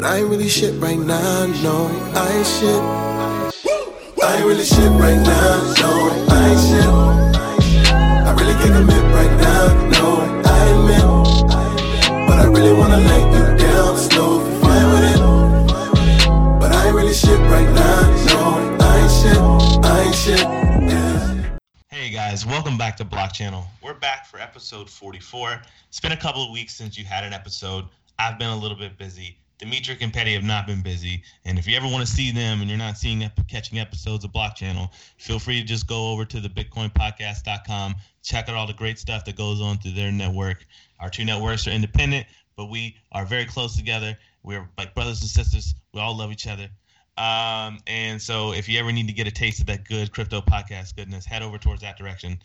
But I ain't really shit right now, no, I ain't shit. I ain't really shit right now, no, I ain't shit. I really can't commit right now, no, I admit. But I really wanna let you down slow, fine with it. But I ain't really shit right now, no, I ain't shit, I ain't shit, yeah. Hey guys, welcome back to Block Channel. We're back for episode 44. It's been a couple of weeks since you had an episode. I've been a little bit busy. Dimitri and Petty have not been busy. And if you ever want to see them and you're not seeing catching episodes of Block Channel, feel free to just go over to the BitcoinPodcast.com. Check out all the great stuff that goes on through their network. Our two networks are independent, but we are very close together. We're like brothers and sisters. We all love each other. And so if you ever need to get a taste of that good crypto podcast goodness, head over towards that direction.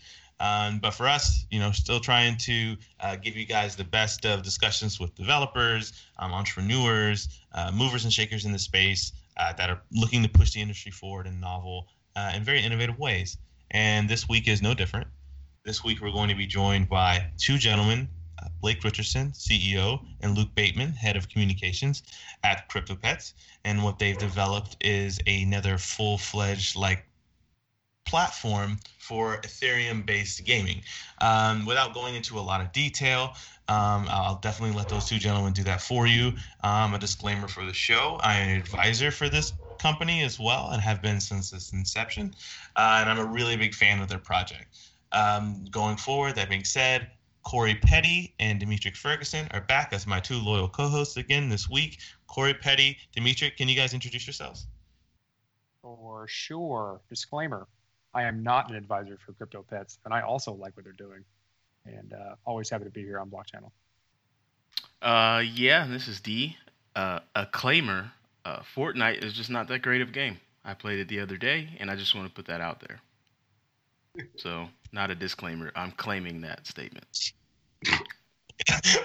But for us, you know, still trying to give you guys the best of discussions with developers, entrepreneurs, movers and shakers in the space that are looking to push the industry forward in novel and very innovative ways. And this week is no different. This week we're going to be joined by two gentlemen, Blake Richardson, CEO, and Luke Bateman, head of communications at CryptoPets. And what they've developed is another full-fledged like platform for Ethereum-based gaming. Without going into a lot of detail, I'll definitely let those two gentlemen do that for you. A disclaimer for the show, I am an advisor for this company as well and have been since its inception. And I'm a really big fan of their project. Going forward, that being said, Corey Petty and Dimitri Ferguson are back as my two loyal co-hosts again this week. Corey Petty, Dimitri, can you guys introduce yourselves? For sure. Disclaimer, I am not an advisor for CryptoPets, and I also like what they're doing. And always happy to be here on Block Channel. Yeah, this is D. A claimer, Fortnite is just not that great of a game. I played it the other day, and I just want to put that out there. So, not a disclaimer. I'm claiming that statement.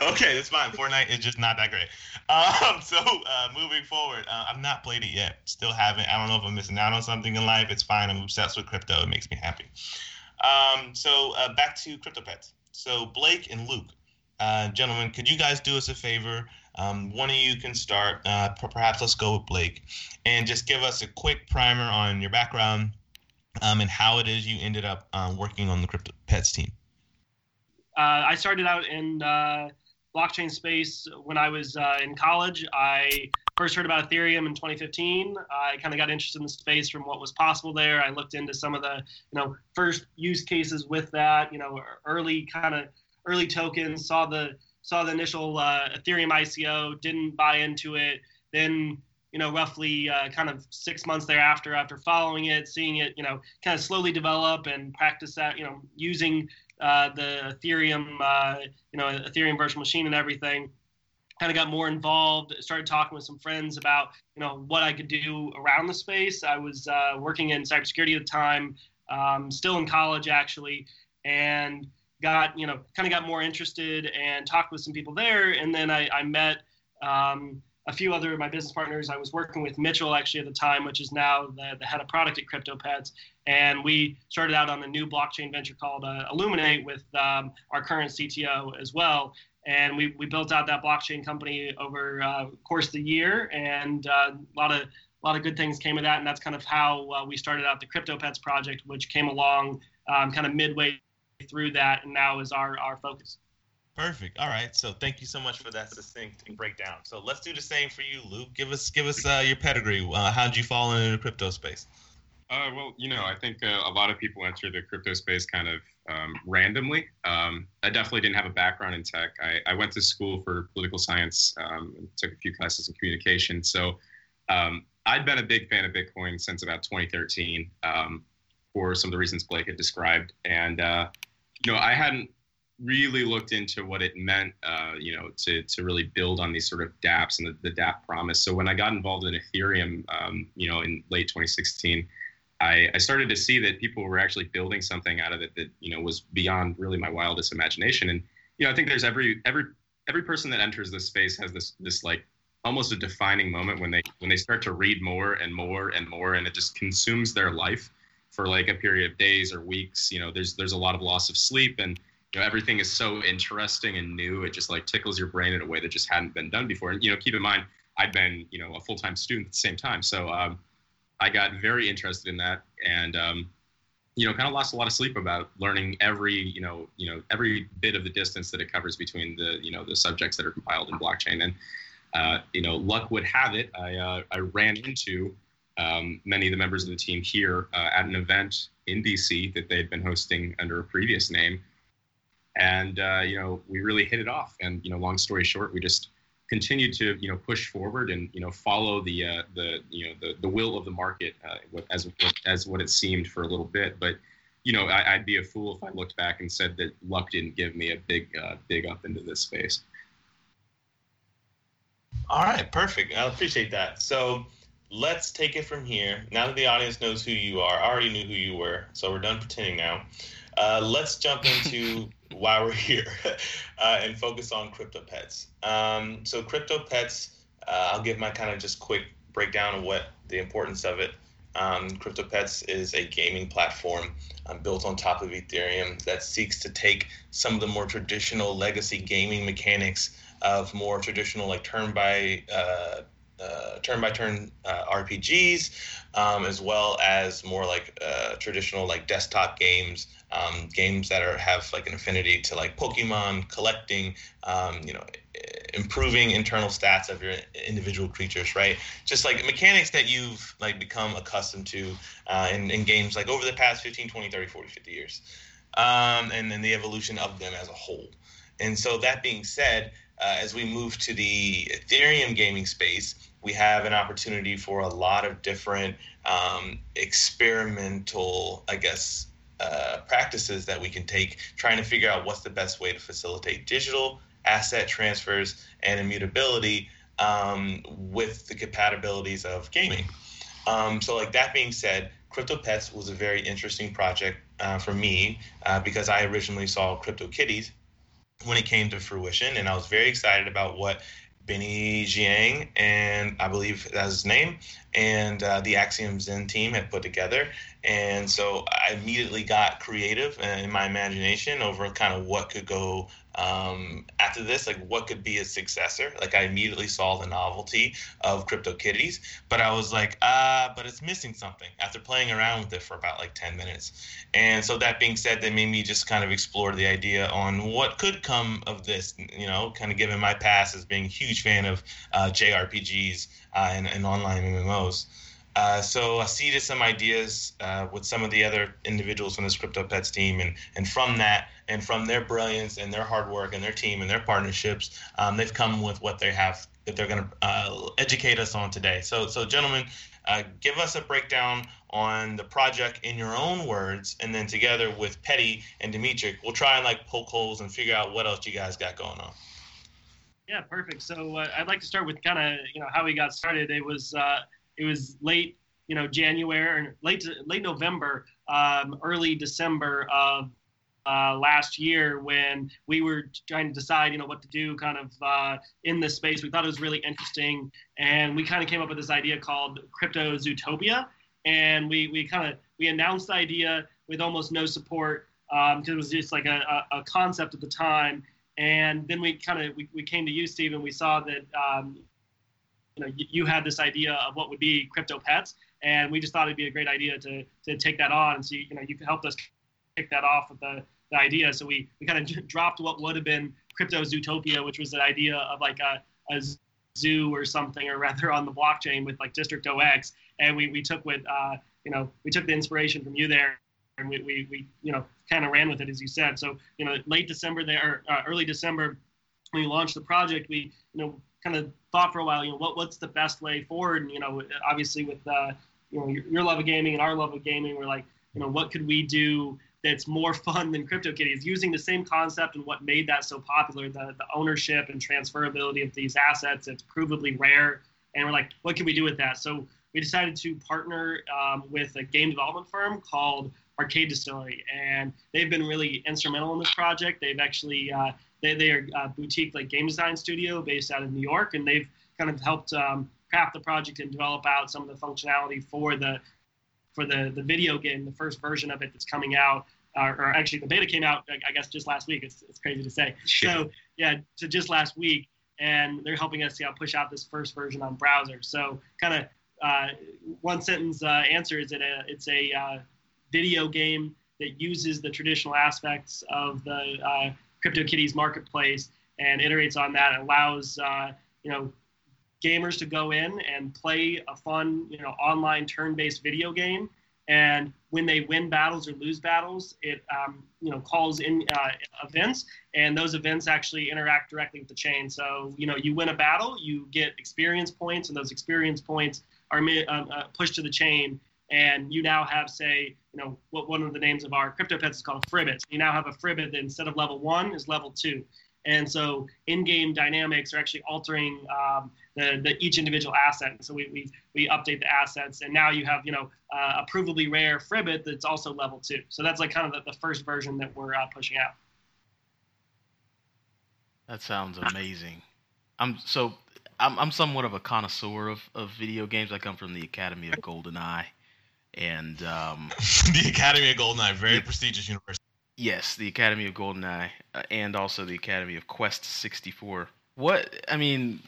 Okay, that's fine. Fortnite is just not that great. So, moving forward, I've not played it yet. Still haven't. I don't know if I'm missing out on something in life. It's fine. I'm obsessed with crypto. It makes me happy. So, back to CryptoPets. So, Blake and Luke, gentlemen, could you guys do us a favor? One of you can start. Perhaps let's go with Blake. And just give us a quick primer on your background, and how it is you ended up working on the CryptoPets team. I started out in blockchain space when I was in college. I first heard about Ethereum in 2015. I kind of got interested in the space from what was possible there. I looked into some of the first use cases with that. Early tokens. Saw the initial Ethereum ICO. Didn't buy into it. Then roughly 6 months thereafter, after following it, seeing it, kind of slowly develop and practice that, using the Ethereum, Ethereum virtual machine and everything, kind of got more involved, started talking with some friends about, what I could do around the space. I was working in cybersecurity at the time, still in college, actually, and got, got more interested and talked with some people there. And then I met a few other of my business partners. I was working with Mitchell actually at the time, which is now the head of product at CryptoPets. And we started out on a new blockchain venture called Illuminate with our current CTO as well. And we built out that blockchain company over the course of the year, and a lot of good things came of that. And that's kind of how we started out the CryptoPets project, which came along kind of midway through that, and now is our focus. Perfect. All right. So thank you so much for that succinct breakdown. So let's do the same for you, Luke. Give us your pedigree. How did you fall into the crypto space? Well, I think a lot of people enter the crypto space kind of randomly. I definitely didn't have a background in tech. I went to school for political science and took a few classes in communication. So I'd been a big fan of Bitcoin since about 2013 for some of the reasons Blake had described. And, I hadn't really looked into what it meant, to really build on these sort of dApps and the dApp promise. So when I got involved in Ethereum, in late 2016, I started to see that people were actually building something out of it that, was beyond really my wildest imagination. And, I think there's every person that enters this space has this like almost a defining moment when they start to read more and more and more, and it just consumes their life for like a period of days or weeks. There's a lot of loss of sleep, and everything is so interesting and new. It just like tickles your brain in a way that just hadn't been done before. And keep in mind, I'd been, you know, a full-time student at the same time. So I got very interested in that, and you know, kind of lost a lot of sleep about learning every, every bit of the distance that it covers between the, the subjects that are compiled in blockchain. And, you know, luck would have it, I ran into many of the members of the team here at an event in DC that they had been hosting under a previous name. And, you know, we really hit it off. And, you know, long story short, we just continued to, push forward and, follow the will of the market as what it seemed for a little bit. But, you know, I'd be a fool if I looked back and said that luck didn't give me a big, big up into this space. All right, perfect. I appreciate that. So let's take it from here. Now that the audience knows who you are, I already knew who you were, so we're done pretending now. Let's jump into why we're here and focus on CryptoPets. So CryptoPets, I'll give my kind of just quick breakdown of what the importance of it. CryptoPets is a gaming platform built on top of Ethereum that seeks to take some of the more traditional legacy gaming mechanics of more traditional, like turn-by-turn RPGs, as well as more like traditional like desktop games, games that have like an affinity to like Pokemon, collecting, you know, improving internal stats of your individual creatures, right? Just like mechanics that you've like become accustomed to in games like over the past 15, 20, 30, 40, 50 years, and then the evolution of them as a whole. And so that being said, as we move to the Ethereum gaming space, we have an opportunity for a lot of different experimental, I guess, practices that we can take, trying to figure out what's the best way to facilitate digital asset transfers and immutability with the compatibilities of gaming. So like that being said, CryptoPets was a very interesting project for me because I originally saw CryptoKitties when it came to fruition, and I was very excited about what Benny Jiang, and I believe that's his name, and the Axiom Zen team had put together. And so I immediately got creative in my imagination over kind of what could go after this, like what could be a successor. Like I immediately saw the novelty of CryptoKitties, but I was like, but it's missing something after playing around with it for about like 10 minutes. And so that being said, that made me just kind of explore the idea on what could come of this, you know, kind of given my past as being a huge fan of JRPGs and online MMOs. So I seeded some ideas with some of the other individuals from this CryptoPets team, and from that, and from their brilliance and their hard work and their team and their partnerships, they've come with what they have that they're going to educate us on today. So gentlemen, give us a breakdown on the project in your own words, and then together with Petty and Dimitri, we'll try and like poke holes and figure out what else you guys got going on. Yeah, perfect. So I'd like to start with kind of how we got started. It was late, January and late November, early December of last year when we were trying to decide, what to do kind of in this space. We thought it was really interesting, and we kind of came up with this idea called Crypto Zootopia, and we announced the idea with almost no support because it was just like a concept at the time. And then we came to you, Steve, and we saw that. You had this idea of what would be CryptoPets, and we just thought it'd be a great idea to take that on. And so, you helped us kick that off with the idea. So we kind of dropped what would have been Crypto Zootopia, which was the idea of like a zoo or something, or rather on the blockchain with like District OX. And we took the inspiration from you there, and we kind of ran with it, as you said. So, late December there, early December, when we launched the project, we, kind of thought for a while, what's the best way forward? And, obviously with, your love of gaming and our love of gaming, we're like, what could we do that's more fun than CryptoKitties, using the same concept and what made that so popular, the ownership and transferability of these assets. It's provably rare. And we're like, what can we do with that? So we decided to partner with a game development firm called Arcade Distillery. And they've been really instrumental in this project. They've actually, They are a boutique like game design studio based out of New York, and they've kind of helped craft the project and develop out some of the functionality for the video game, the first version of it that's coming out, or actually the beta came out, I guess, just last week. It's crazy to say. Sure. So just last week, and they're helping us push out this first version on browser. So kind of one sentence answer is that it's a video game that uses the traditional aspects of the CryptoKitties marketplace and iterates on that, and allows gamers to go in and play a fun online turn-based video game. And when they win battles or lose battles, it calls in events, and those events actually interact directly with the chain. So you win a battle, you get experience points, and those experience points are pushed to the chain. And you now have, say, what one of the names of our CryptoPets is called, Fribbit. So you now have a Fribbit that instead of level 1 is level 2. And so in-game dynamics are actually altering the each individual asset. And so we update the assets, and now you have a provably rare Fribbit that's also level 2. So that's like kind of the first version that we're pushing out. That sounds amazing. I'm somewhat of a connoisseur of video games. I come from the Academy of GoldenEye, and the Academy of GoldenEye, very prestigious university. Yes, the Academy of GoldenEye, and also the Academy of Quest 64.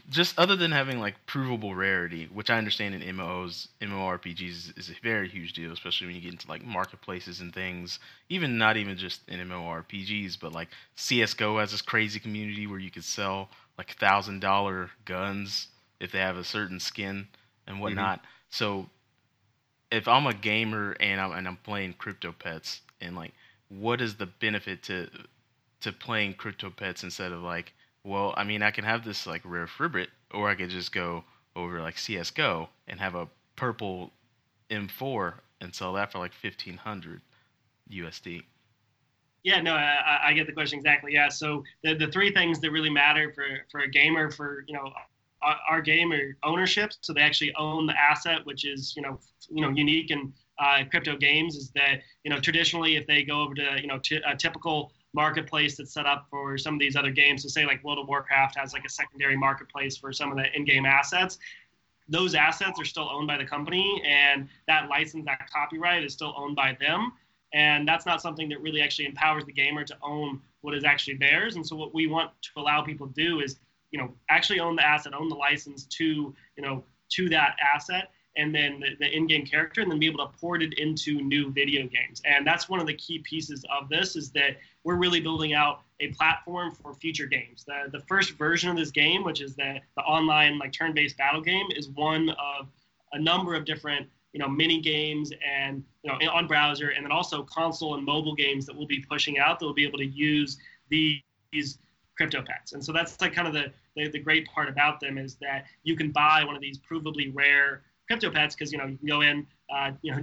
Just other than having like provable rarity, which I understand in MMORPGs is a very huge deal, especially when you get into like marketplaces and things. Even not even just in MMORPGs, but like CS:GO has this crazy community where you could sell like $1,000 guns if they have a certain skin and whatnot. Mm-hmm. So if I'm a gamer and I'm playing CryptoPets, and like, what is the benefit to playing CryptoPets instead of like, I can have this like rare Fribbit, or I could just go over like CS:GO and have a purple M4 and sell that for like $1,500 USD. Yeah, no, I get the question exactly. Yeah, so the three things that really matter for a gamer, for our gamer ownership, so they actually own the asset, which is unique and. Crypto games is that traditionally if they go over to a typical marketplace that's set up for some of these other games, so say like World of Warcraft has like a secondary marketplace for some of the in-game assets, those assets are still owned by the company, and that license, that copyright is still owned by them, and that's not something that really actually empowers the gamer to own what is actually theirs. And so what we want to allow people to do is actually own the asset, own the license to that asset, and then the in-game character, and then be able to port it into new video games. And that's one of the key pieces of this, is that we're really building out a platform for future games. The first version of this game, which is the online like turn-based battle game, is one of a number of different mini games and on browser, and then also console and mobile games that we'll be pushing out that will be able to use these CryptoPets. And so that's like kind of the great part about them, is that you can buy one of these provably rare CryptoPets, because you can go in,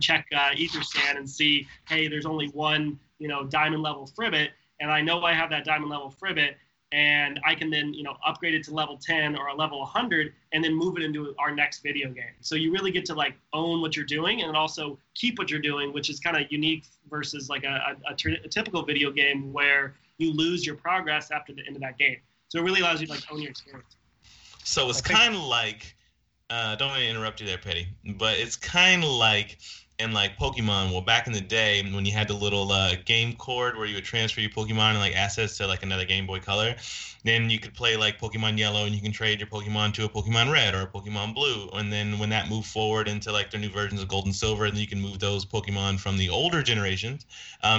check EtherScan and see, hey, there's only one diamond level Fribbit, and I know I have that diamond level Fribbit, and I can then upgrade it to level 10 or a level 100, and then move it into our next video game. So you really get to like own what you're doing, and also keep what you're doing, which is kind of unique versus like a typical video game where you lose your progress after the end of that game. So it really allows you to like own your experience. So it's kind of like. Don't really interrupt you there, Petty, but it's kind of like in like Pokemon. Well, back in the day when you had the little game cord where you would transfer your Pokemon and like assets to like another Game Boy Color, then you could play like Pokemon Yellow, and you can trade your Pokemon to a Pokemon Red or a Pokemon Blue. And then when that moved forward into like their new versions of Gold and Silver, then you can move those Pokemon from the older generations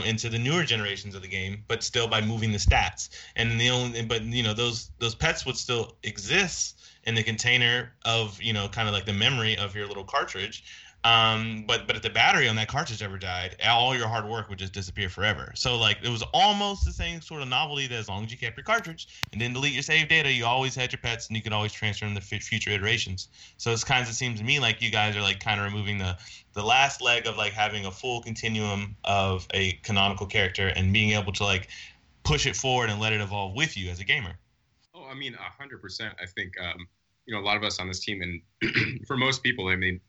into the newer generations of the game, but still by moving the stats. And those pets would still exist in the container of, kind of like the memory of your little cartridge. But if the battery on that cartridge ever died, all your hard work would just disappear forever. So like it was almost the same sort of novelty, that as long as you kept your cartridge and didn't delete your save data, you always had your pets, and you could always transfer them to future iterations. So it's kind of, it seems to me like you guys are like kind of removing the last leg of like having a full continuum of a canonical character and being able to like push it forward and let it evolve with you as a gamer. Oh, 100%. I think, a lot of us on this team, and for most people,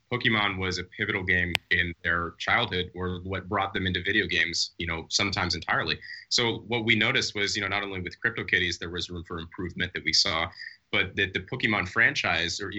Pokemon was a pivotal game in their childhood, or what brought them into video games, sometimes entirely. So what we noticed was, not only with CryptoKitties, there was room for improvement that we saw, but that the Pokemon franchise or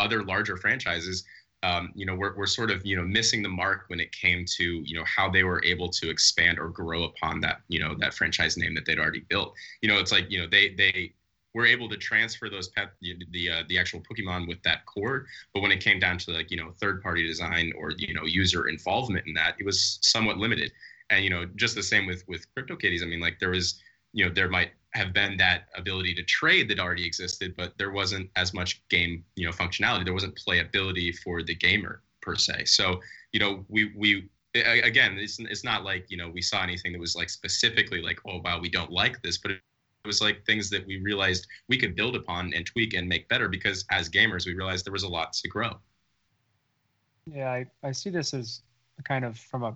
other larger franchises, we're sort of, missing the mark when it came to, how they were able to expand or grow upon that, that franchise name that they'd already built. It's like, they we're able to transfer those the actual Pokemon with that core. But when it came down to like, you know, third party design or, you know, user involvement in that, it was somewhat limited. And, you know, just the same with CryptoKitties. I mean, like there was, you know, there might have been that ability to trade that already existed, but there wasn't as much game, you know, functionality. There wasn't playability for the gamer per se. So, you know, we again, it's not like, you know, we saw anything that was like specifically like, oh, wow, we don't like this, but it was like things that we realized we could build upon and tweak and make better because as gamers, we realized there was a lot to grow. Yeah, I see this as kind of from a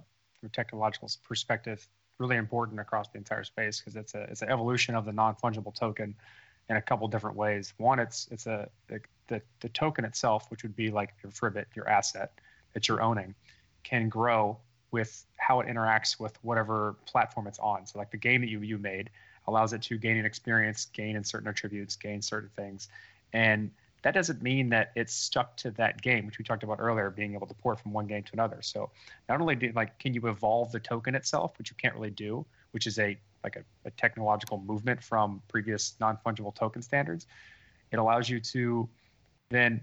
technological perspective, really important across the entire space because it's an evolution of the non-fungible token in a couple different ways. One, the token itself, which would be like your Fribbit, your asset that you're owning, can grow with how it interacts with whatever platform it's on. So like the game that you made allows it to gain an experience, gain in certain attributes, gain certain things. And that doesn't mean that it's stuck to that game, which we talked about earlier, being able to port from one game to another. So not only can you evolve the token itself, which you can't really do, which is a technological movement from previous non-fungible token standards, it allows you to then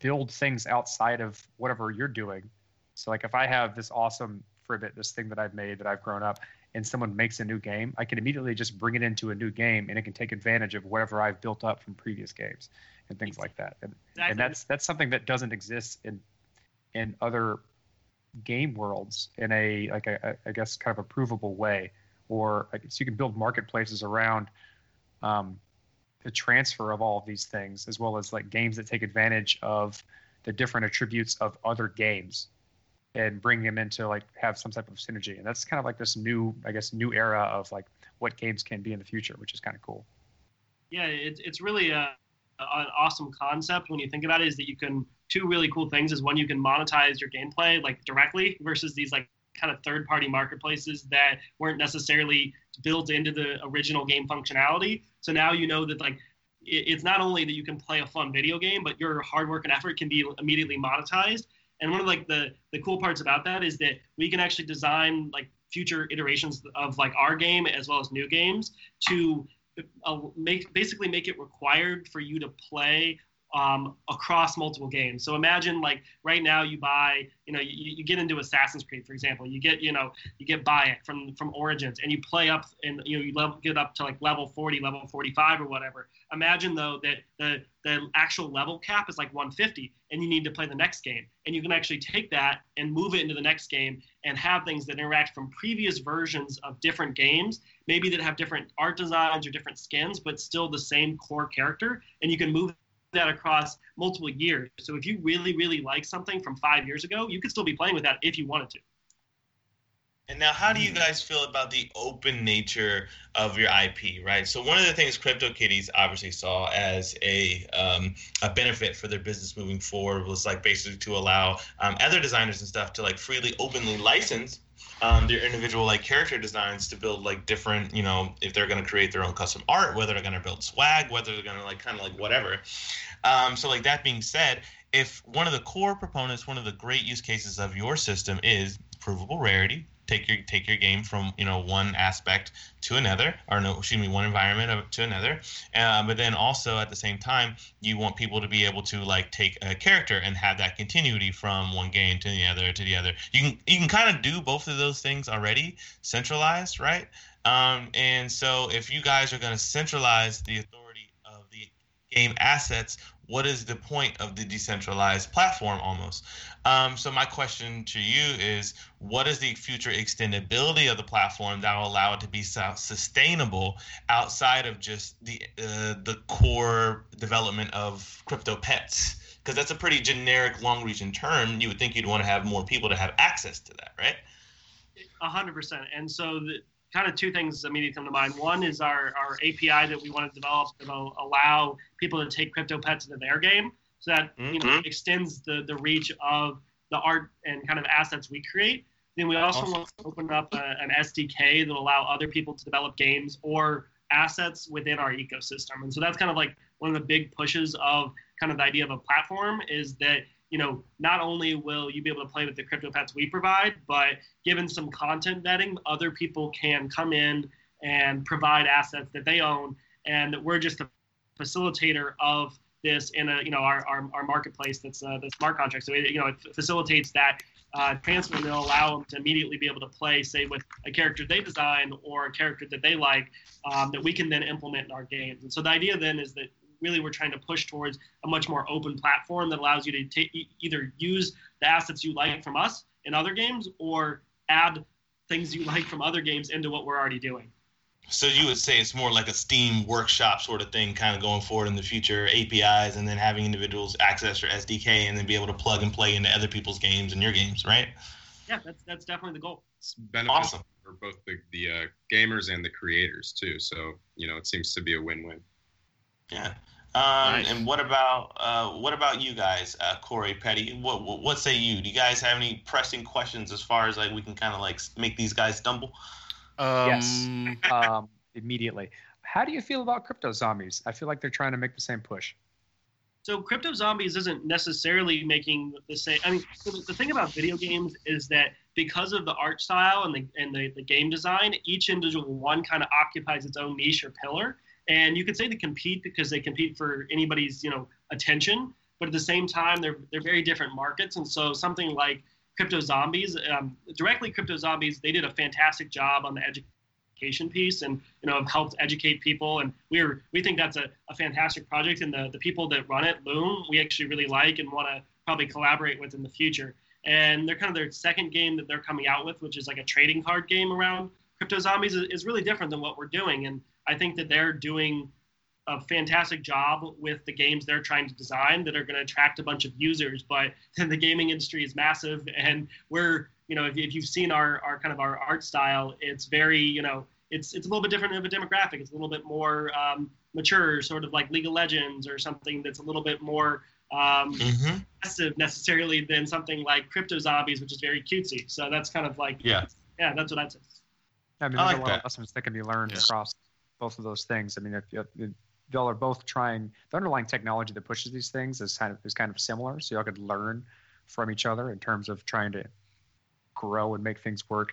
build things outside of whatever you're doing. So like if I have this awesome Fribbit, this thing that I've made that I've grown up, and someone makes a new game, I can immediately just bring it into a new game and it can take advantage of whatever I've built up from previous games and things like that. And that's something that doesn't exist in other game worlds in I guess kind of a provable way, or so you can build marketplaces around the transfer of all of these things, as well as like games that take advantage of the different attributes of other games and bring them into like have some type of synergy. And that's kind of like this new era of like what games can be in the future, which is kind of cool. Yeah, it's really an awesome concept when you think about it, is that you can two really cool things is one, you can monetize your gameplay like directly versus these like kind of third party marketplaces that weren't necessarily built into the original game functionality. So now you know that like it's not only that you can play a fun video game, but your hard work and effort can be immediately monetized. And one of like the cool parts about that is that we can actually design like future iterations of like our game as well as new games to make it required for you to play across multiple games. So imagine like right now you buy, you know, you get into Assassin's Creed, for example, you get buy it from Origins and you play up and, you know, get up to like level 40, level 45 or whatever. Imagine though that the actual level cap is like 150 and you need to play the next game, and you can actually take that and move it into the next game and have things that interact from previous versions of different games, maybe that have different art designs or different skins, but still the same core character, and you can move that across multiple years. So if you really, really like something from 5 years ago, you could still be playing with that if you wanted to. And now, how do you guys feel about the open nature of your IP, right? So one of the things CryptoKitties obviously saw as a benefit for their business moving forward was like basically to allow other designers and stuff to like freely, openly license their individual like character designs to build like different, you know, if they're going to create their own custom art, whether they're going to build swag, whether they're going to like kind of like whatever. So like that being said, if one of the core proponents, one of the great use cases of your system is provable rarity, take your game from, you know, one aspect to another, one environment to another. But then also at the same time, you want people to be able to like take a character and have that continuity from one game to the other to the other. You can kind of do both of those things already centralized, right? And so if you guys are going to centralize the authority of the game assets, what is the point of the decentralized platform almost? So my question to you is, what is the future extendability of the platform that will allow it to be sustainable outside of just the core development of CryptoPets? Because that's a pretty generic long-reaching term. You would think you'd want to have more people to have access to that, right? 100%. And so kind of two things immediately come to mind. One is our API that we want to develop that will allow people to take CryptoPets into their game. So that, you know, extends the reach of the art and kind of assets we create. Then we also want to open up an SDK that will allow other people to develop games or assets within our ecosystem. And so that's kind of like one of the big pushes of kind of the idea of a platform is that, you know, not only will you be able to play with the CryptoPets we provide, but given some content vetting, other people can come in and provide assets that they own, and we're just the facilitator of this in a, our marketplace that's smart contract. So it facilitates that transfer, and they'll allow them to immediately be able to play, say, with a character they designed or a character that they like, that we can then implement in our games. And so the idea then is that really we're trying to push towards a much more open platform that allows you to either use the assets you like from us in other games or add things you like from other games into what we're already doing. So you would say it's more like a Steam workshop sort of thing kind of going forward in the future, APIs, and then having individuals access your SDK and then be able to plug and play into other people's games and your games, right? Yeah, that's definitely the goal. It's beneficial for both the gamers and the creators too. So, it seems to be a win-win. Yeah. Nice. And what about you guys, Corey Petty? What say you? Do you guys have any pressing questions as far as like we can kind of like make these guys stumble? Yes. Immediately. How do you feel about Crypto Zombies? I feel like they're trying to make the same push. So Crypto Zombies isn't necessarily making the same. I mean, the thing about video games is that because of the art style and the game design, each individual one kind of occupies its own niche or pillar. And you could say they compete because they compete for anybody's, attention. But at the same time, they're very different markets. And so something like Crypto Zombies, Crypto Zombies, they did a fantastic job on the education piece and, have helped educate people. And we think that's a fantastic project. And the people that run it, Loom, we actually really like and want to probably collaborate with in the future. And they're kind of their second game that they're coming out with, which is like a trading card game around Crypto Zombies, is really different than what we're doing. And I think that they're doing a fantastic job with the games they're trying to design that are going to attract a bunch of users. But then the gaming industry is massive, and we're, if you've seen our kind of our art style, it's very, it's a little bit different of a demographic. It's a little bit more mature, sort of like League of Legends or something that's a little bit more aggressive necessarily than something like Crypto Zombies, which is very cutesy. So that's kind of like, yeah, that's what I'd say. I mean, there's a lot of lessons that can be learned across both of those things. I mean, if y'all are both trying, the underlying technology that pushes these things is kind of similar, so y'all could learn from each other in terms of trying to grow and make things work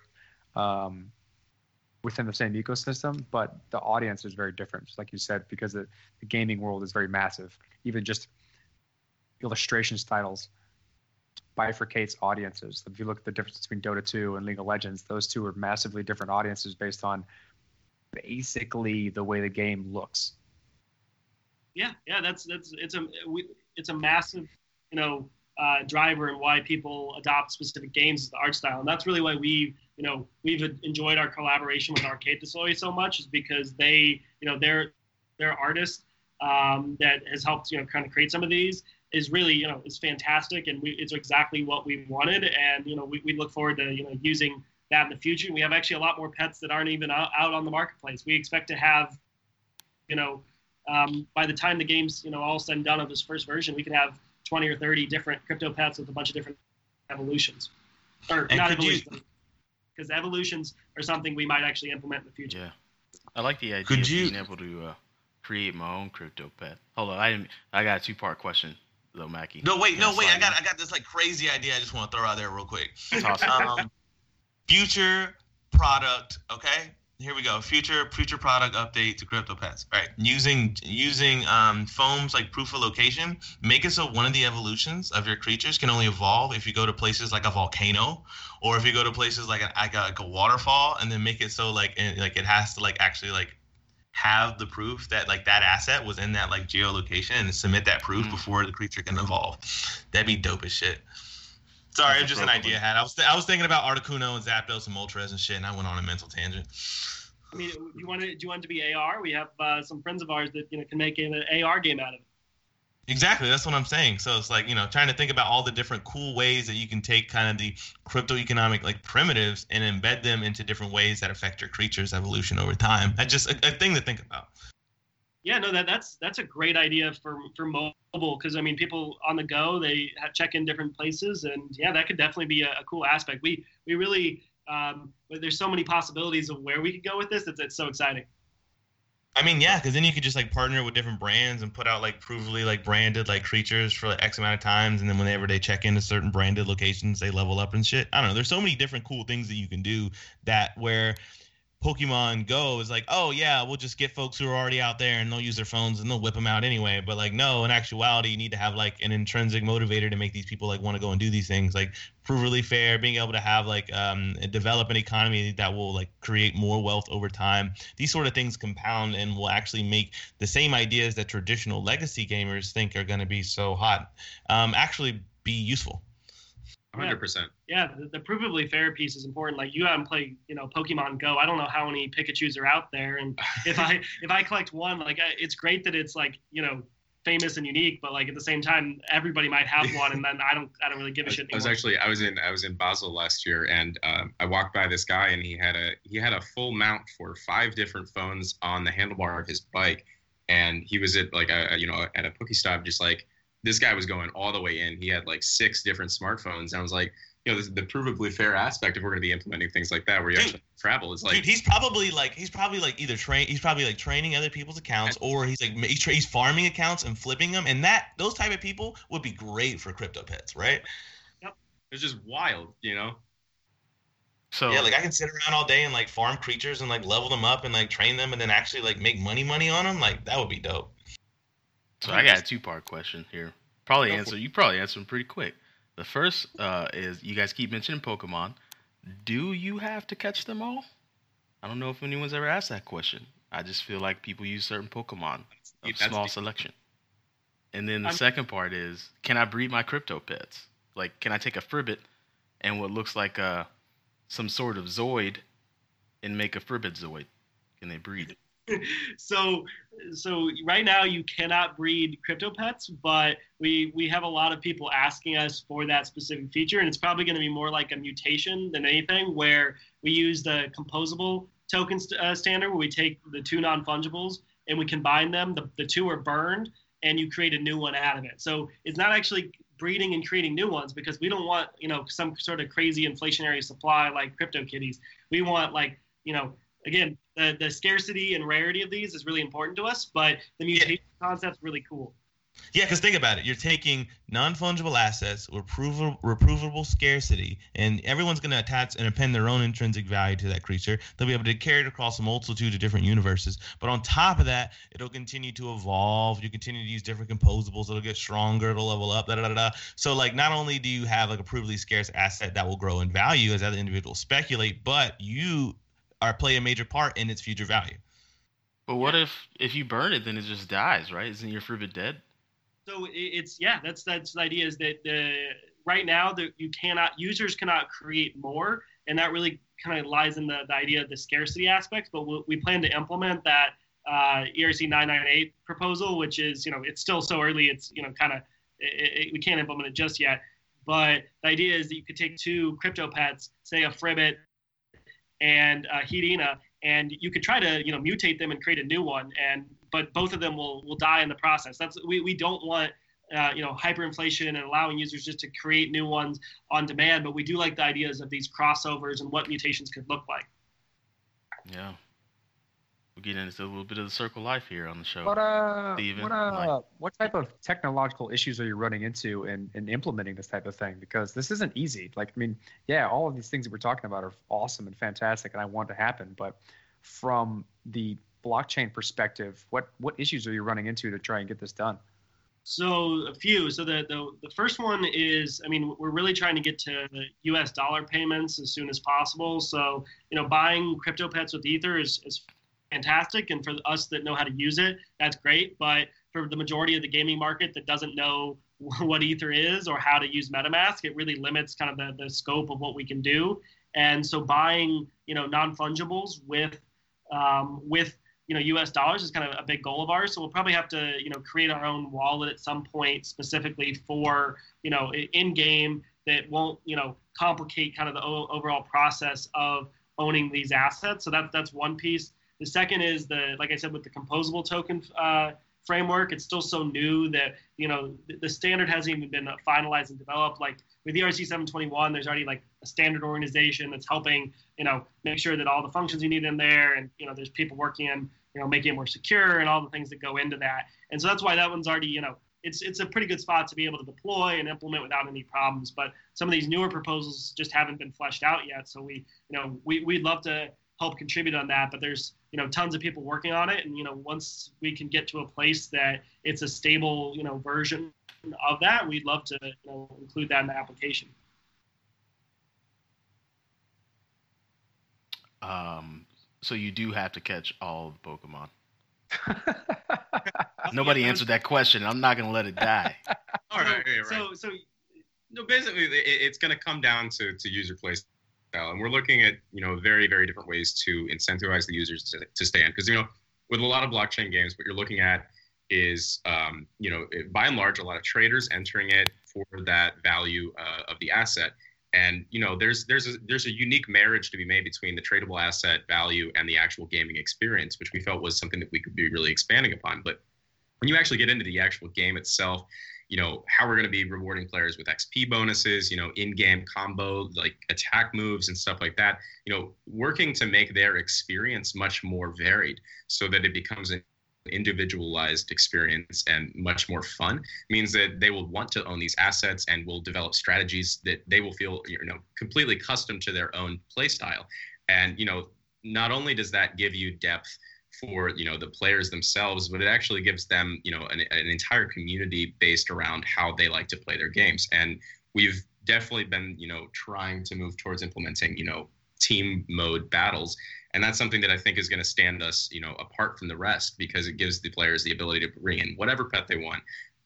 within the same ecosystem. But the audience is very different, just like you said, because the gaming world is very massive. Even just illustrations titles bifurcates audiences. If you look at the difference between Dota 2 and League of Legends, those two are massively different audiences based on basically the way the game looks. Yeah, that's it's a massive, driver in why people adopt specific games is the art style, and that's really why we, we've enjoyed our collaboration with Arcade Distillery so much, is because they, their artist that has helped, kind of create some of these is really, is fantastic, and it's exactly what we wanted, and we look forward to, using that in the future. We have actually a lot more pets that aren't even out on the marketplace. We expect to have, by the time the game's, all said and done of this first version, we can have 20 or 30 different crypto pets with a bunch of different evolutions. Or and not evolutions, because evolutions are something we might actually implement in the future. Yeah. I like the idea of being able to create my own crypto pet. Hold on, I got a two-part question. Though, Mackie. No, wait. I got this like crazy idea I just want to throw out there real quick. Future product, okay? Here we go. Future product update to CryptoPets. All right. Using foams like proof of location, make it so one of the evolutions of your creatures can only evolve if you go to places like a volcano, or if you go to places like a waterfall, and then make it so like it has to like actually like have the proof that like that asset was in that like geolocation, and submit that proof before the creature can evolve. That'd be dope as shit. Sorry, it was just an idea I had. I was thinking about Articuno and Zapdos and Moltres and shit, and I went on a mental tangent. I mean, do you want it to be AR? We have some friends of ours that can make an AR game out of it. Exactly, that's what I'm saying. So it's like, trying to think about all the different cool ways that you can take kind of the crypto economic like primitives and embed them into different ways that affect your creature's evolution over time. That's just a thing to think about. Yeah, no, that's a great idea for mobile, because I mean, people on the go, they check in different places, and yeah, that could definitely be a cool aspect. We really, there's so many possibilities of where we could go with this. It's so exciting. I mean, yeah, because then you could just like partner with different brands and put out like provably like branded like creatures for like X amount of times, and then whenever they check into certain branded locations, they level up and shit. I don't know. There's so many different cool things that you can do that where Pokemon Go is like, oh yeah, we'll just get folks who are already out there and they'll use their phones and they'll whip them out anyway. But like, no, in actuality, you need to have like an intrinsic motivator to make these people like want to go and do these things, like really fair, being able to have like develop an economy that will like create more wealth over time. These sort of things compound and will actually make the same ideas that traditional legacy gamers think are going to be so hot actually be useful. 100%. Yeah, the provably fair piece is important. Like, you haven't played, Pokemon Go. I don't know how many Pikachus are out there, and if I collect one, like, it's great that it's like, famous and unique, but like at the same time, everybody might have one, and then I don't really give a shit anymore. I was in Basel last year, and I walked by this guy, and he had a full mount for 5 different phones on the handlebar of his bike, and he was at like at a Pokestop, just like. This guy was going all the way in. He had like 6 different smartphones. I was like, the provably fair aspect if we're going to be implementing things like that, where you actually travel, is like, dude, he's probably training other people's accounts, or he's farming accounts and flipping them, and that those type of people would be great for CryptoPets, right? Yep, it's just wild, So yeah, like I can sit around all day and like farm creatures and like level them up and like train them and then actually like make money on them. Like, that would be dope. So I got a 2-part question here. You probably answer them pretty quick. The first is, you guys keep mentioning Pokemon. Do you have to catch them all? I don't know if anyone's ever asked that question. I just feel like people use certain Pokemon of small selection. And then the second part is, can I breed my CryptoPets? Like, can I take a Fribbit and what looks like some sort of Zoid and make a Fribbit Zoid? Can they breed it? So right now you cannot breed CryptoPets, but we have a lot of people asking us for that specific feature, and it's probably going to be more like a mutation than anything, where we use the composable token standard, where we take the 2 non-fungibles and we combine them. The 2 are burned, and you create a new one out of it. So it's not actually breeding and creating new ones, because we don't want some sort of crazy inflationary supply like CryptoKitties. We want again, the scarcity and rarity of these is really important to us, but the mutation concept's really cool. Yeah, because think about it. You're taking non-fungible assets with provable scarcity, and everyone's going to attach and append their own intrinsic value to that creature. They'll be able to carry it across a multitude of different universes. But on top of that, it'll continue to evolve. You continue to use different composables. It'll get stronger. It'll level up. So, like, not only do you have, like, a provably scarce asset that will grow in value as other individuals speculate, but you – or play a major part in its future value. But what if you burn it, then it just dies, right? Isn't your Fribbit dead? So that's the idea, is that right now that users cannot create more, and that really kind of lies in the idea of the scarcity aspect. But we plan to implement that ERC 998 proposal, which is it's still so early, it's we can't implement it just yet. But the idea is that you could take 2 CryptoPets, say a Fribbit and Hedina, and you could try to mutate them and create a new one, but both of them will die in the process. That's we don't want hyperinflation and allowing users just to create new ones on demand, but we do like the ideas of these crossovers and what mutations could look like. Yeah, we'll get into a little bit of the circle life here on the show. What type of technological issues are you running into in implementing this type of thing? Because this isn't easy. Like, I mean, yeah, all of these things that we're talking about are awesome and fantastic, and I want to happen. But from the blockchain perspective, what issues are you running into to try and get this done? So a few. So the first one is, we're really trying to get to U.S. dollar payments as soon as possible. So, buying CryptoPets with Ether is fantastic, and for us that know how to use it, that's great. But for the majority of the gaming market that doesn't know what Ether is or how to use MetaMask, it really limits kind of the scope of what we can do. And so buying non-fungibles with U.S. dollars is kind of a big goal of ours. So we'll probably have to create our own wallet at some point specifically for in game that won't complicate kind of the overall process of owning these assets. So that's one piece. The second is like I said, with the composable token framework, it's still so new that the standard hasn't even been finalized and developed. Like with ERC 721, there's already like a standard organization that's helping make sure that all the functions you need in there, and there's people working in making it more secure and all the things that go into that. And so that's why that one's already it's a pretty good spot to be able to deploy and implement without any problems. But some of these newer proposals just haven't been fleshed out yet. So we'd love to help contribute on that. But there's, tons of people working on it. And, once we can get to a place that it's a stable, version of that, we'd love to include that in the application. So you do have to catch all the Pokemon. Nobody answered that question. I'm not going to let it die. All right. So basically it's going to come down to user play style. And we're looking at, very, very different ways to incentivize the users to stay in. Because, with a lot of blockchain games, what you're looking at is, by and large, a lot of traders entering it for that value of the asset. And, there's a unique marriage to be made between the tradable asset value and the actual gaming experience, which we felt was something that we could be really expanding upon. But when you actually get into the actual game itself, how we're going to be rewarding players with XP bonuses, in-game combo, like attack moves and stuff like that, working to make their experience much more varied so that it becomes an individualized experience and much more fun means that they will want to own these assets and will develop strategies that they will feel, completely custom to their own play style. And, not only does that give you depth for, the players themselves, but it actually gives them, an entire community based around how they like to play their games. And we've definitely been, trying to move towards implementing, team mode battles. And that's something that I think is going to stand us, apart from the rest, because it gives the players the ability to bring in whatever pet they want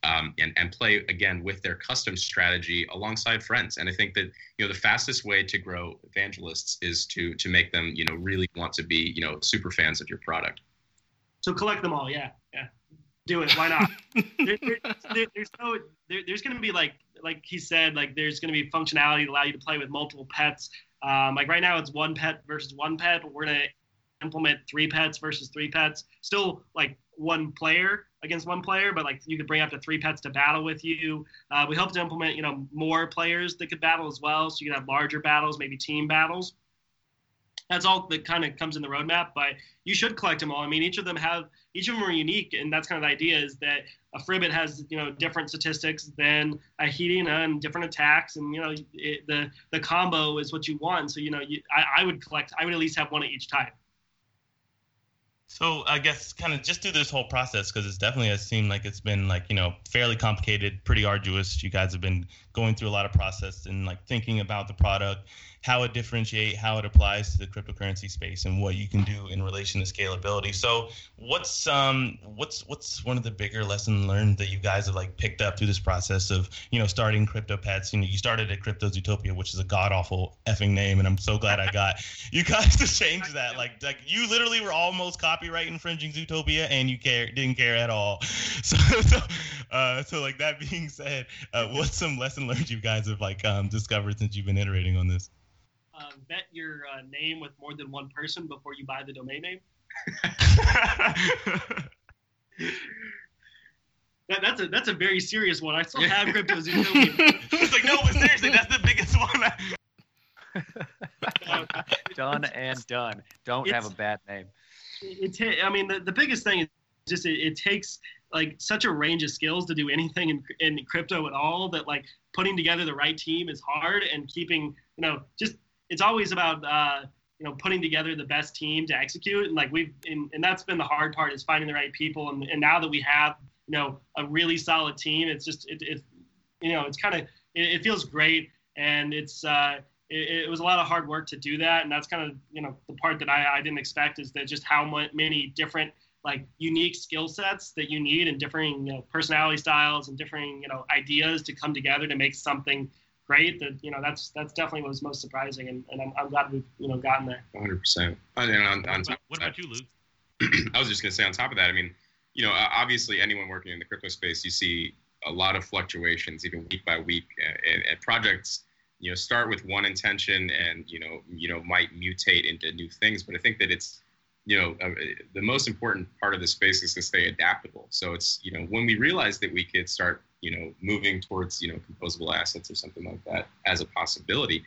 and play, again, with their custom strategy alongside friends. And I think that, the fastest way to grow evangelists is to make them, really want to be, super fans of your product. So collect them all. Yeah. Do it. Why not? There's going to be like he said, there's going to be functionality to allow you to play with multiple pets. Right now it's one pet versus one pet, but we're going to implement three pets versus three pets. Still one player against one player, but you could bring up to three pets to battle with you. We hope to implement, more players that could battle as well. So you can have larger battles, maybe team battles. That's all that kind of comes in the roadmap, but you should collect them all. Each of them are unique, and that's kind of the idea is that a Fribbit has, different statistics than a Hedina and different attacks, and, the combo is what you want. So, I would at least have one of each type. So I guess kind of just through this whole process, because it's definitely has seemed like it's been fairly complicated, pretty arduous. You guys have been going through a lot of process and thinking about the product, how it differentiates, how it applies to the cryptocurrency space and what you can do in relation to scalability. So what's one of the bigger lessons learned that you guys have picked up through this process of, starting CryptoPets? You started at Crypto Zootopia, which is a god awful effing name. And I'm so glad I got you guys to change that. Like you literally were almost copyright infringing Zootopia, and you didn't care at all. So like that being said, what's some lesson learned you guys have discovered since you've been iterating on this? Vet your name with more than one person before you buy the domain name. That's a very serious one. I still have Crypto Zootopia. It's no, but seriously, that's the biggest one. Done and done. Don't have a bad name. The biggest thing is just it takes such a range of skills to do anything in crypto at all that putting together the right team is hard, and keeping it's always about putting together the best team to execute, and and that's been the hard part is finding the right people, and now that we have a really solid team, it's just it feels great, and it's it was a lot of hard work to do that, and that's kind of the part that I didn't expect is that just how many different unique skill sets that you need, and differing personality styles and differing ideas to come together to make something great. That that's definitely what was most surprising, and I'm glad we've gotten there. 100%. What about you, Luke? I was just gonna say on top of that, obviously anyone working in the crypto space, you see a lot of fluctuations even week by week at projects. Start with one intention and, might mutate into new things. But I think that it's, the most important part of the space is to stay adaptable. So it's, when we realized that we could start, moving towards, composable assets or something like that as a possibility,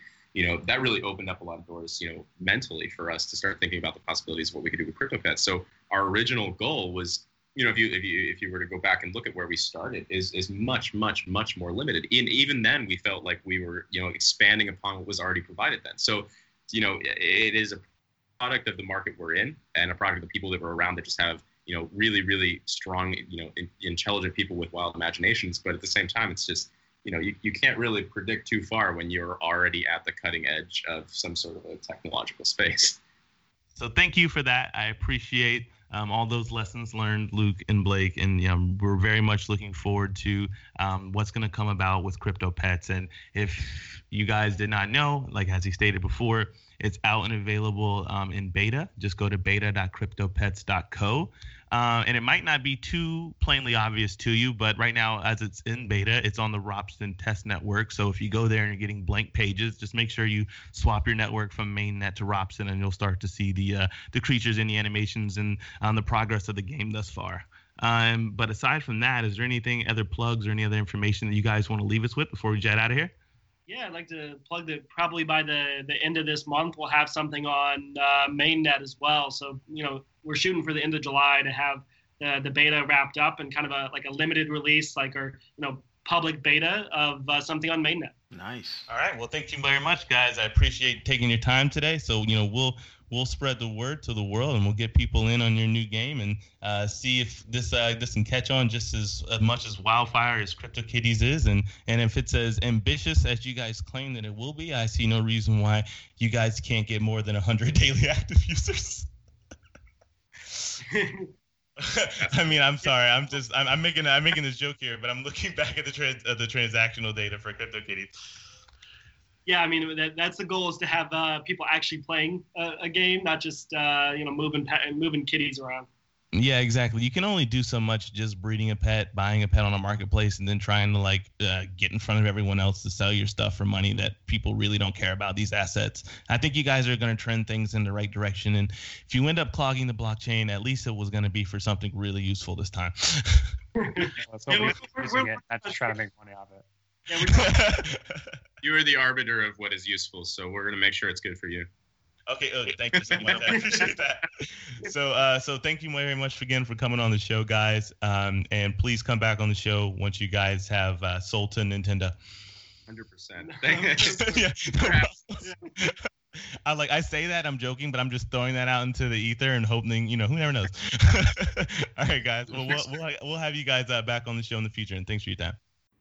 that really opened up a lot of doors, mentally for us to start thinking about the possibilities of what we could do with CryptoPets. So our original goal was, if you were to go back and look at where we started, is much, much, much more limited. And even then, we felt like we were, expanding upon what was already provided then. So, it is a product of the market we're in, and a product of the people that were around that just have, you know, really, really strong, you know, intelligent people with wild imaginations. But at the same time, it's just, you know, you can't really predict too far when you're already at the cutting edge of some sort of a technological space. So thank you for that. I appreciate all those lessons learned, Luke and Blake, and you know, we're very much looking forward to what's going to come about with CryptoPets. And if you guys did not know, like as he stated before, it's out and available in beta. Just go to beta.cryptopets.co. And it might not be too plainly obvious to you, but right now, as it's in beta, it's on the Ropsten test network. So if you go there and you're getting blank pages, just make sure you swap your network from mainnet to Ropsten, and you'll start to see the creatures and the animations and the progress of the game thus far. But aside from that, is there anything, other plugs or any other information that you guys want to leave us with before we jet out of here? Yeah, I'd like to plug that probably by the end of this month, we'll have something on mainnet as well. So, you know, we're shooting for the end of July to have the beta wrapped up and kind of a limited release, or, you know, public beta of something on mainnet. Nice. All right. Well, thank you very much, guys. I appreciate taking your time today. So, you know, we'll spread the word to the world, and we'll get people in on your new game, and see if this can catch on just as much as wildfire as CryptoKitties is. And if it's as ambitious as you guys claim that it will be, I see no reason why you guys can't get more than 100 daily active users. I mean, I'm sorry. I'm making this joke here, but I'm looking back at the transactional data for CryptoKitties. Yeah, I mean, that's the goal, is to have people actually playing a game, not just moving kitties around. Yeah, exactly. You can only do so much just breeding a pet, buying a pet on a marketplace, and then trying to get in front of everyone else to sell your stuff for money that people really don't care about, these assets. I think you guys are going to trend things in the right direction, and if you end up clogging the blockchain, at least it was going to be for something really useful this time. Not just trying to make money off it. Yeah, you are the arbiter of what is useful, so we're going to make sure it's good for you. Okay, thank you so much. I appreciate that. So thank you very much again for coming on the show, guys. And please come back on the show once you guys have sold to Nintendo. 100%. Yeah. I say that, I'm joking, but I'm just throwing that out into the ether and hoping, you know, who never knows. All right, guys. Well, we'll have you guys back on the show in the future, and thanks for your time.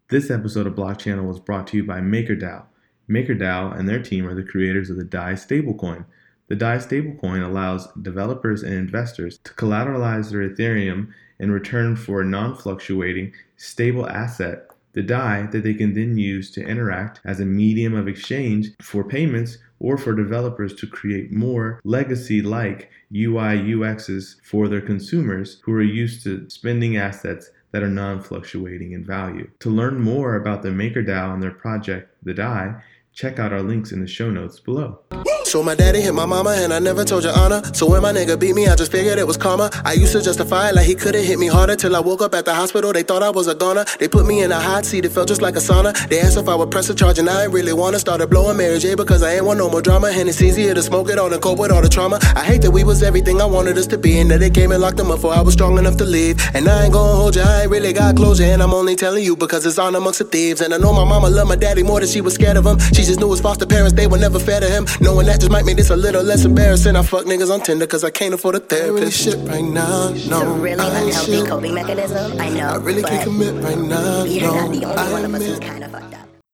This episode of Block Channel was brought to you by MakerDAO. MakerDAO and their team are the creators of the DAI stablecoin. The DAI stablecoin allows developers and investors to collateralize their Ethereum in return for a non-fluctuating, stable asset, the DAI, that they can then use to interact as a medium of exchange for payments or for developers to create more legacy-like UI UXs for their consumers who are used to spending assets that are non-fluctuating in value. To learn more about the MakerDAO and their project, The DAI, check out our links in the show notes below. So my daddy hit my mama and I never told your honor. So when my nigga beat me, I just figured it was karma. I used to justify it like he couldn't hit me harder. Till I woke up at the hospital, they thought I was a goner. They put me in a hot seat, it felt just like a sauna. They asked if I would press a charge and I ain't really wanna. Started blowing Mary J because I ain't want no more drama. And it's easier to smoke it all than cope with all the trauma. I hate that we was everything I wanted us to be, and that they came and locked them up before I was strong enough to leave. And I ain't gonna hold you, I ain't really got closure. And I'm only telling you because it's on amongst the thieves. And I know my mama loved my daddy more than she was scared of him. She just knew his foster parents, they were never fair to him. Knowing that just might make this a little less embarrassing. I fuck niggas on Tinder cause I can't afford a therapist. I ain't really shit right now, no. Really unhealthy coping mechanism, I know. I really can't commit right now, no. You're not the only one of us who's kind of fucked up.